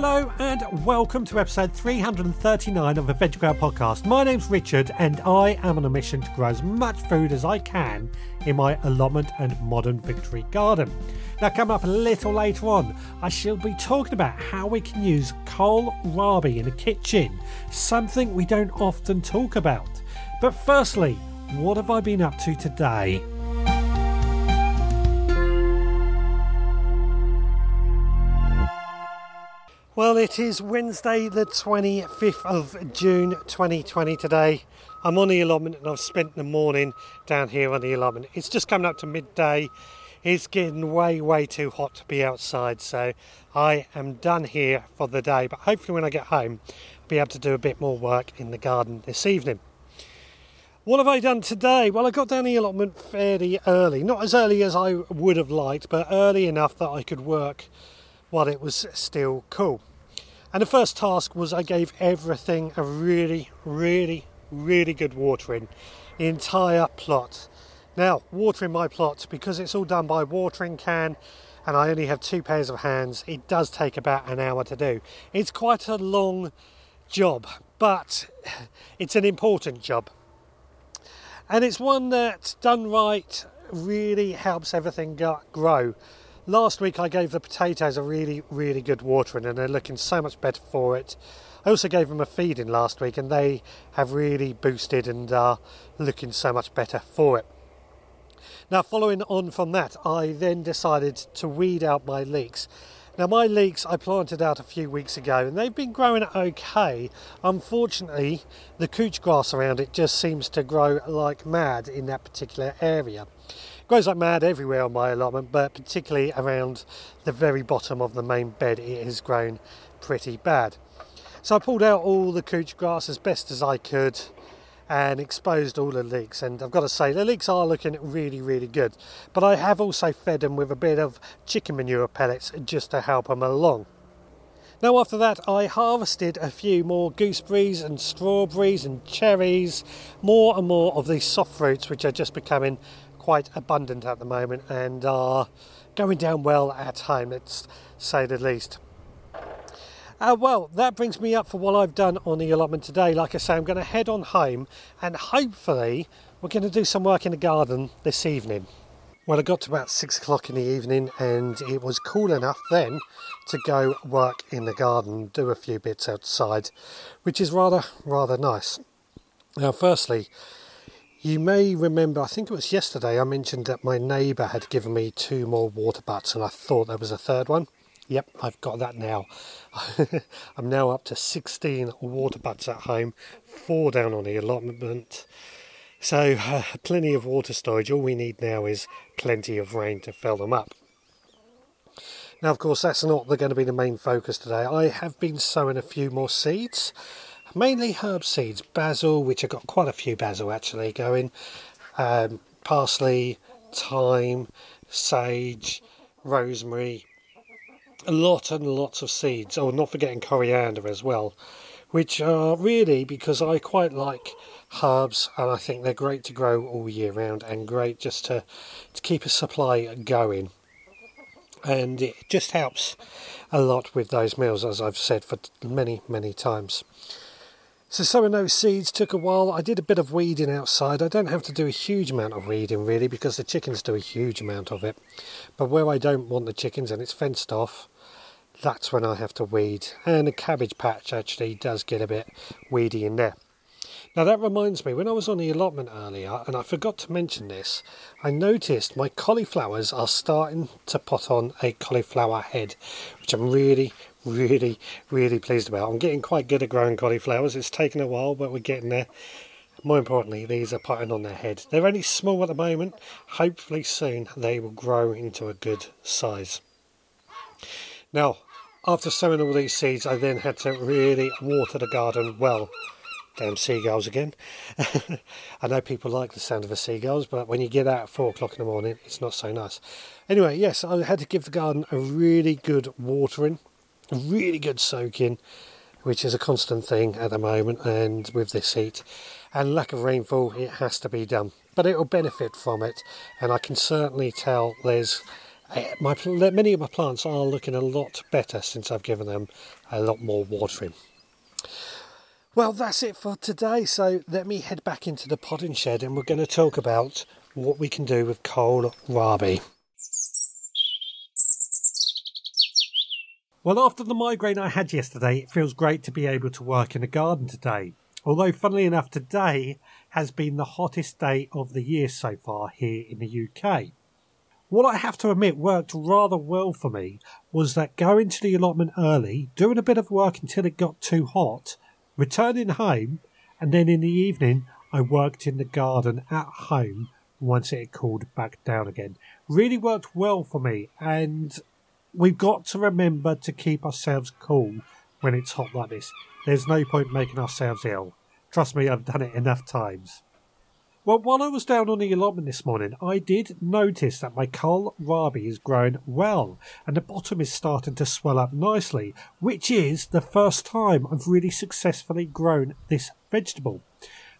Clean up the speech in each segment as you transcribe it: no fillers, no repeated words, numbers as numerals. Hello and welcome to episode 339 of the Veg Grower Podcast. My name's Richard and I am on a mission to grow as much food as I can in my allotment and modern victory garden. Now coming up a little later on, I shall be talking about how we can use kohlrabi in the kitchen, something we don't often talk about. But firstly, what have I been up to today? Well, it is Wednesday the 25th of June 2020 today. I'm on the allotment and I've spent the morning down here on the allotment. It's just coming up to midday. It's getting way too hot to be outside, so I am done here for the day. But hopefully when I get home, I'll be able to do a bit more work in the garden this evening. What have I done today? Well, I got down the allotment fairly early. Not as early as I would have liked, but early enough that I could work while it was still cool. And the first task was I gave everything a really good watering, the entire plot. Now, watering my plot, because it's all done by watering can and I only have two pairs of hands, it does take about an hour to do. It's quite a long job, but it's an important job. And it's one that, done right, really helps everything grow. Last week I gave the potatoes a really good watering and they're looking so much better for it. I also gave them a feeding last week and they have really boosted and are looking so much better for it. Now following on from that, I then decided to weed out my leeks. Now my leeks I planted out a few weeks ago and they've been growing okay. Unfortunately, the couch grass around it just seems to grow like mad in that particular area. Grows like mad everywhere on my allotment, but particularly around the very bottom of the main bed it has grown pretty bad. So I pulled out all the couch grass as best as I could and exposed all the leeks, and I've got to say the leeks are looking really good, but I have also fed them with a bit of chicken manure pellets just to help them along. Now after that I harvested a few more gooseberries and strawberries and cherries, more and more of these soft fruits which are just becoming quite abundant at the moment and are going down well at home, let's say the least. Well, that brings me up for what I've done on the allotment today. Like I say, I'm going to head on home and hopefully we're going to do some work in the garden this evening. Well, I got to about 6 o'clock in the evening and it was cool enough then to go work in the garden, do a few bits outside, which is rather nice. Now, firstly, you may remember, I think it was yesterday, I mentioned that my neighbour had given me two more water butts and I thought there was a third one. Yep, I've got that now. I'm now up to 16 water butts at home, 4 down on the allotment. So plenty of water storage. All we need now is plenty of rain to fill them up. Now, of course, that's not going to be the main focus today. I have been sowing a few more seeds. Mainly herb seeds, basil, which I've got quite a few basil actually going, parsley, thyme, sage, rosemary, a lot and lots of seeds. Oh, not forgetting coriander as well, which are really, because I quite like herbs and I think they're great to grow all year round and great just to keep a supply going. And it just helps a lot with those meals, as I've said for many times. So sowing those seeds took a while. I did a bit of weeding outside. I don't have to do a huge amount of weeding really because the chickens do a huge amount of it. But where I don't want the chickens and it's fenced off, that's when I have to weed. And the cabbage patch actually does get a bit weedy in there. Now that reminds me, when I was on the allotment earlier, and I forgot to mention this, I noticed my cauliflowers are starting to put on a cauliflower head, which I'm really pleased about. I'm getting quite good at growing cauliflowers. It's taken a while, but we're getting there. More importantly, these are putting on their head. They're only small at the moment. Hopefully soon they will grow into a good size. Now, after sowing all these seeds, I then had to really water the garden well. Damn seagulls again. I know people like the sound of the seagulls, but when you get out at 4 o'clock in the morning, it's not so nice. Anyway, yes, I had to give the garden a really good watering. A really good soaking, which is a constant thing at the moment, and with this heat and lack of rainfall it has to be done, but it will benefit from it, and I can certainly tell there's Many of my plants are looking a lot better since I've given them a lot more watering. Well, that's it for today, so let me head back into the potting shed and we're going to talk about what we can do with kohlrabi. Well, after the migraine I had yesterday, it feels great to be able to work in a garden today. Although, funnily enough, today has been the hottest day of the year so far here in the UK. What I have to admit worked rather well for me was that going to the allotment early, doing a bit of work until it got too hot, returning home, and then in the evening I worked in the garden at home once it had cooled back down again. Really worked well for me, and we've got to remember to keep ourselves cool when it's hot like this. There's no point making ourselves ill. Trust me, I've done it enough times. Well, while I was down on the allotment this morning, I did notice that my kohlrabi is growing well and the bottom is starting to swell up nicely, which is the first time I've really successfully grown this vegetable.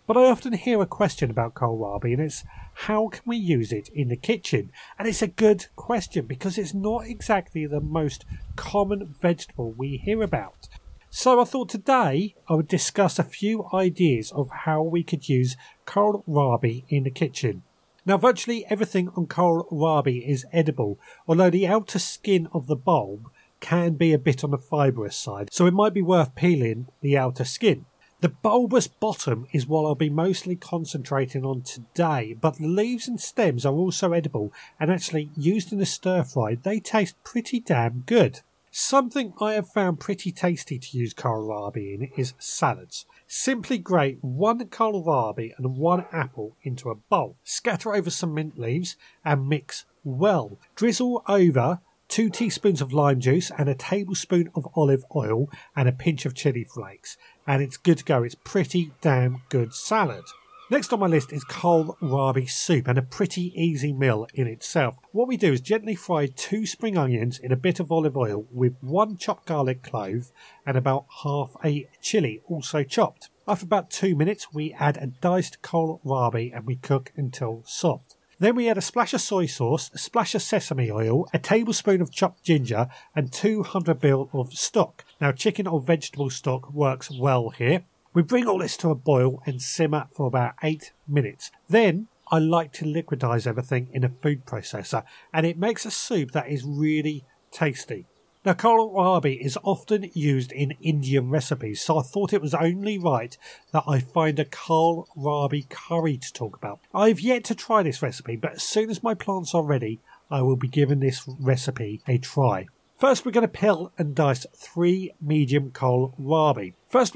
But I often hear a question about kohlrabi, and it's how can we use it in the kitchen? And it's a good question because it's not exactly the most common vegetable we hear about. So I thought today I would discuss a few ideas of how we could use kohlrabi in the kitchen. Now, virtually everything on kohlrabi is edible, although the outer skin of the bulb can be a bit on the fibrous side, so it might be worth peeling the outer skin. The bulbous bottom is what I'll be mostly concentrating on today, but the leaves and stems are also edible and actually used in a stir fry. They taste pretty damn good. Something I have found pretty tasty to use kohlrabi in is salads. Simply grate one kohlrabi and one apple into a bowl. Scatter over some mint leaves and mix well. Drizzle over 2 teaspoons of lime juice and a tablespoon of olive oil and a pinch of chili flakes. And it's good to go. It's pretty damn good salad. Next on my list is kohlrabi soup, and a pretty easy meal in itself. What we do is gently fry 2 spring onions in a bit of olive oil with 1 chopped garlic clove and about half a chili, also chopped. After about 2 minutes, we add a diced kohlrabi and we cook until soft. Then we add a splash of soy sauce, a splash of sesame oil, a tablespoon of chopped ginger and 200ml of stock. Now, chicken or vegetable stock works well here. We bring all this to a boil and simmer for about 8 minutes. Then I like to liquidize everything in a food processor, and it makes a soup that is really tasty. Now, kohlrabi is often used in Indian recipes, so I thought it was only right that I find a kohlrabi curry to talk about. I've yet to try this recipe, but as soon as my plants are ready, I will be giving this recipe a try. First, we're going to peel and dice 3 medium kohlrabi. And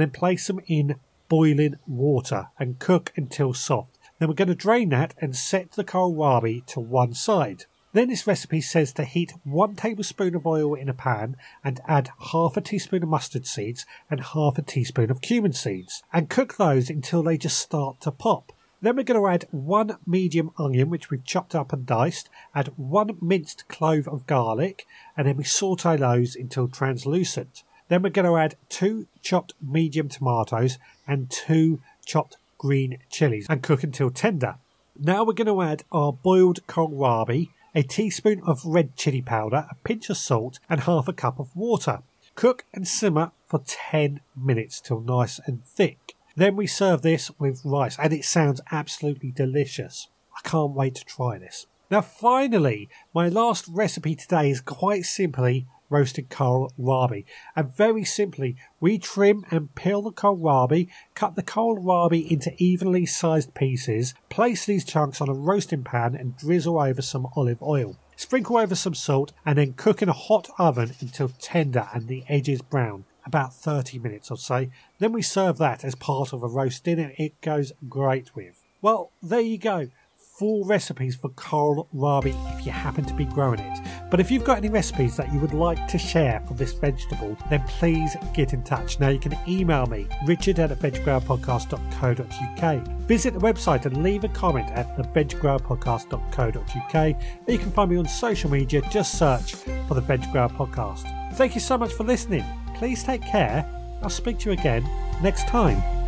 then place them in boiling water and cook until soft. Then we're going to drain that and set the kohlrabi to one side. Then this recipe says to heat 1 tablespoon of oil in a pan and add half a teaspoon of mustard seeds and half a teaspoon of cumin seeds and cook those until they just start to pop. Then we're going to add 1 medium onion, which we've chopped up and diced, add 1 minced clove of garlic, and then we saute those until translucent. Then we're going to add 2 chopped medium tomatoes and 2 chopped green chilies and cook until tender. Now we're going to add our boiled kohlrabi, a teaspoon of red chili powder, a pinch of salt and half a cup of water. Cook and simmer for 10 minutes till nice and thick. Then we serve this with rice, and it sounds absolutely delicious. I can't wait to try this. Now finally, my last recipe today is quite simply roasted kohlrabi, and very simply we trim and peel the kohlrabi, cut the kohlrabi into evenly sized pieces, place these chunks on a roasting pan and drizzle over some olive oil, sprinkle over some salt and then cook in a hot oven until tender and the edges brown, about 30 minutes or so. Then we serve that as part of a roast dinner. It goes great with. Well, there you go. 4 recipes for kohlrabi if you happen to be growing it. But if you've got any recipes that you would like to share for this vegetable, then please get in touch. Now you can email me, richard@veggrowerpodcast.co.uk. Visit the website and leave a comment at theveggrowerpodcast.co.uk. Or you can find me on social media, just search for the Veg Grower Podcast. Thank you so much for listening. Please take care. I'll speak to you again next time.